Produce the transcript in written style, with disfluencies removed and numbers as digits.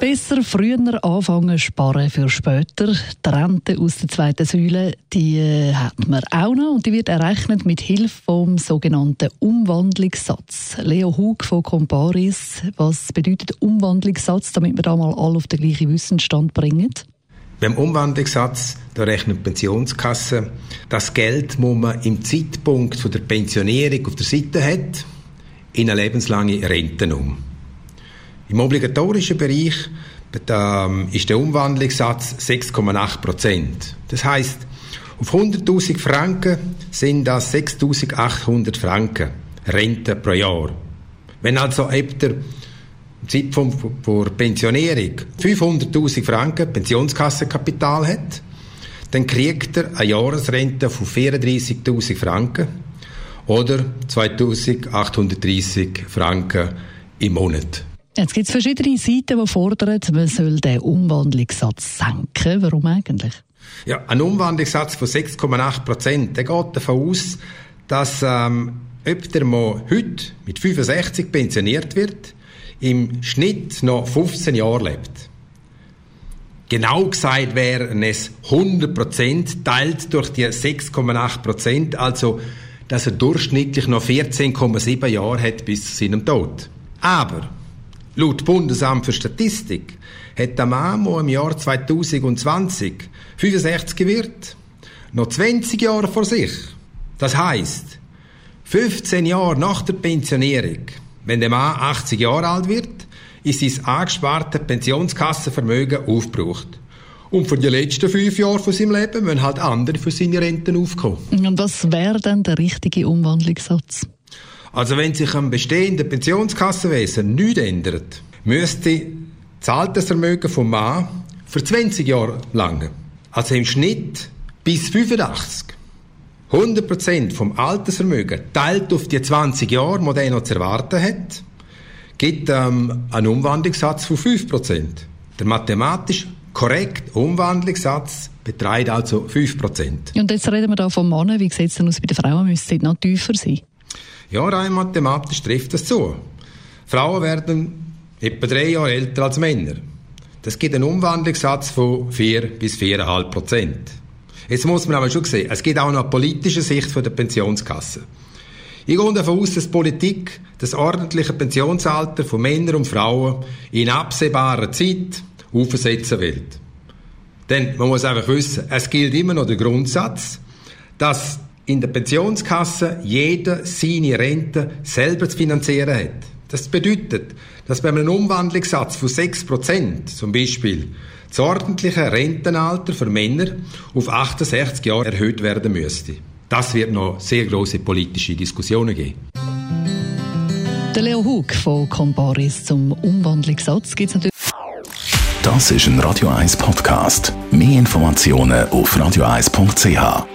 Besser früher anfangen sparen für später. Die Rente aus der zweiten Säule, die hat man auch noch und die wird errechnet mit Hilfe vom sogenannten Umwandlungssatz. Leo Hug von Comparis, was bedeutet Umwandlungssatz, damit wir da mal alle auf den gleichen Wissensstand bringen? Beim Umwandlungssatz, da rechnet die Pensionskasse das Geld, das man im Zeitpunkt von der Pensionierung auf der Seite hat, in eine lebenslange Rente um. Im obligatorischen Bereich ist der Umwandlungssatz 6,8%. Das heisst, auf 100'000 Franken sind das 6'800 Franken Rente pro Jahr. Wenn also ab der Zeitpunkt der Pensionierung 500'000 Franken Pensionskassenkapital hat, dann kriegt er eine Jahresrente von 34'000 Franken oder 2'830 Franken im Monat. Jetzt gibt es verschiedene Seiten, die fordern, man soll den Umwandlungssatz senken. Warum eigentlich? Ja, ein Umwandlungssatz von 6,8%, der geht davon aus, dass ob der Mann heute mit 65 pensioniert wird, im Schnitt noch 15 Jahre lebt. Genau gesagt wären es 100% teilt durch die 6,8%, also dass er durchschnittlich noch 14,7 Jahre hat bis zu seinem Tod. Aber laut Bundesamt für Statistik hat der Mann, der im Jahr 2020 65 wird, noch 20 Jahre vor sich. Das heisst, 15 Jahre nach der Pensionierung, wenn der Mann 80 Jahre alt wird, ist sein angespartes Pensionskassenvermögen aufgebraucht. Und für die letzten 5 Jahre von seinem Leben müssen halt andere für seine Renten aufkommen. Und was wäre denn der richtige Umwandlungssatz? Also wenn sich am bestehenden Pensionskassenwesen nichts ändert, müsste das Altersvermögen vom Mann für 20 Jahre langen. Also im Schnitt bis 85. 100% vom Altersvermögen teilt auf die 20 Jahre, die er noch zu erwarten hat, gibt einen Umwandlungssatz von 5%. Der mathematisch korrekte Umwandlungssatz beträgt also 5%. Und jetzt reden wir hier vom Mann. Wie sieht es denn aus bei den Frauen? Müsste es noch tiefer sein? Ja, rein mathematisch trifft das zu. Frauen werden etwa 3 Jahre älter als Männer. Das gibt einen Umwandlungssatz von 4 bis 4,5%. Jetzt muss man aber schon sehen, es gibt auch noch eine politische Sicht von der Pensionskasse. Ich gehe davon aus, dass die Politik das ordentliche Pensionsalter von Männern und Frauen in absehbarer Zeit aufsetzen will. Denn man muss einfach wissen, es gilt immer noch der Grundsatz, dass in der Pensionskasse jeder seine Rente selber zu finanzieren hat. Das bedeutet, dass bei einem Umwandlungssatz von 6% zum Beispiel das ordentliche Rentenalter für Männer auf 68 Jahre erhöht werden müsste. Das wird noch sehr grosse politische Diskussionen geben. Der Leo Hug von Comparis zum Umwandlungssatz gibt es natürlich. Das ist ein Radio 1 Podcast. Mehr Informationen auf radio1.ch.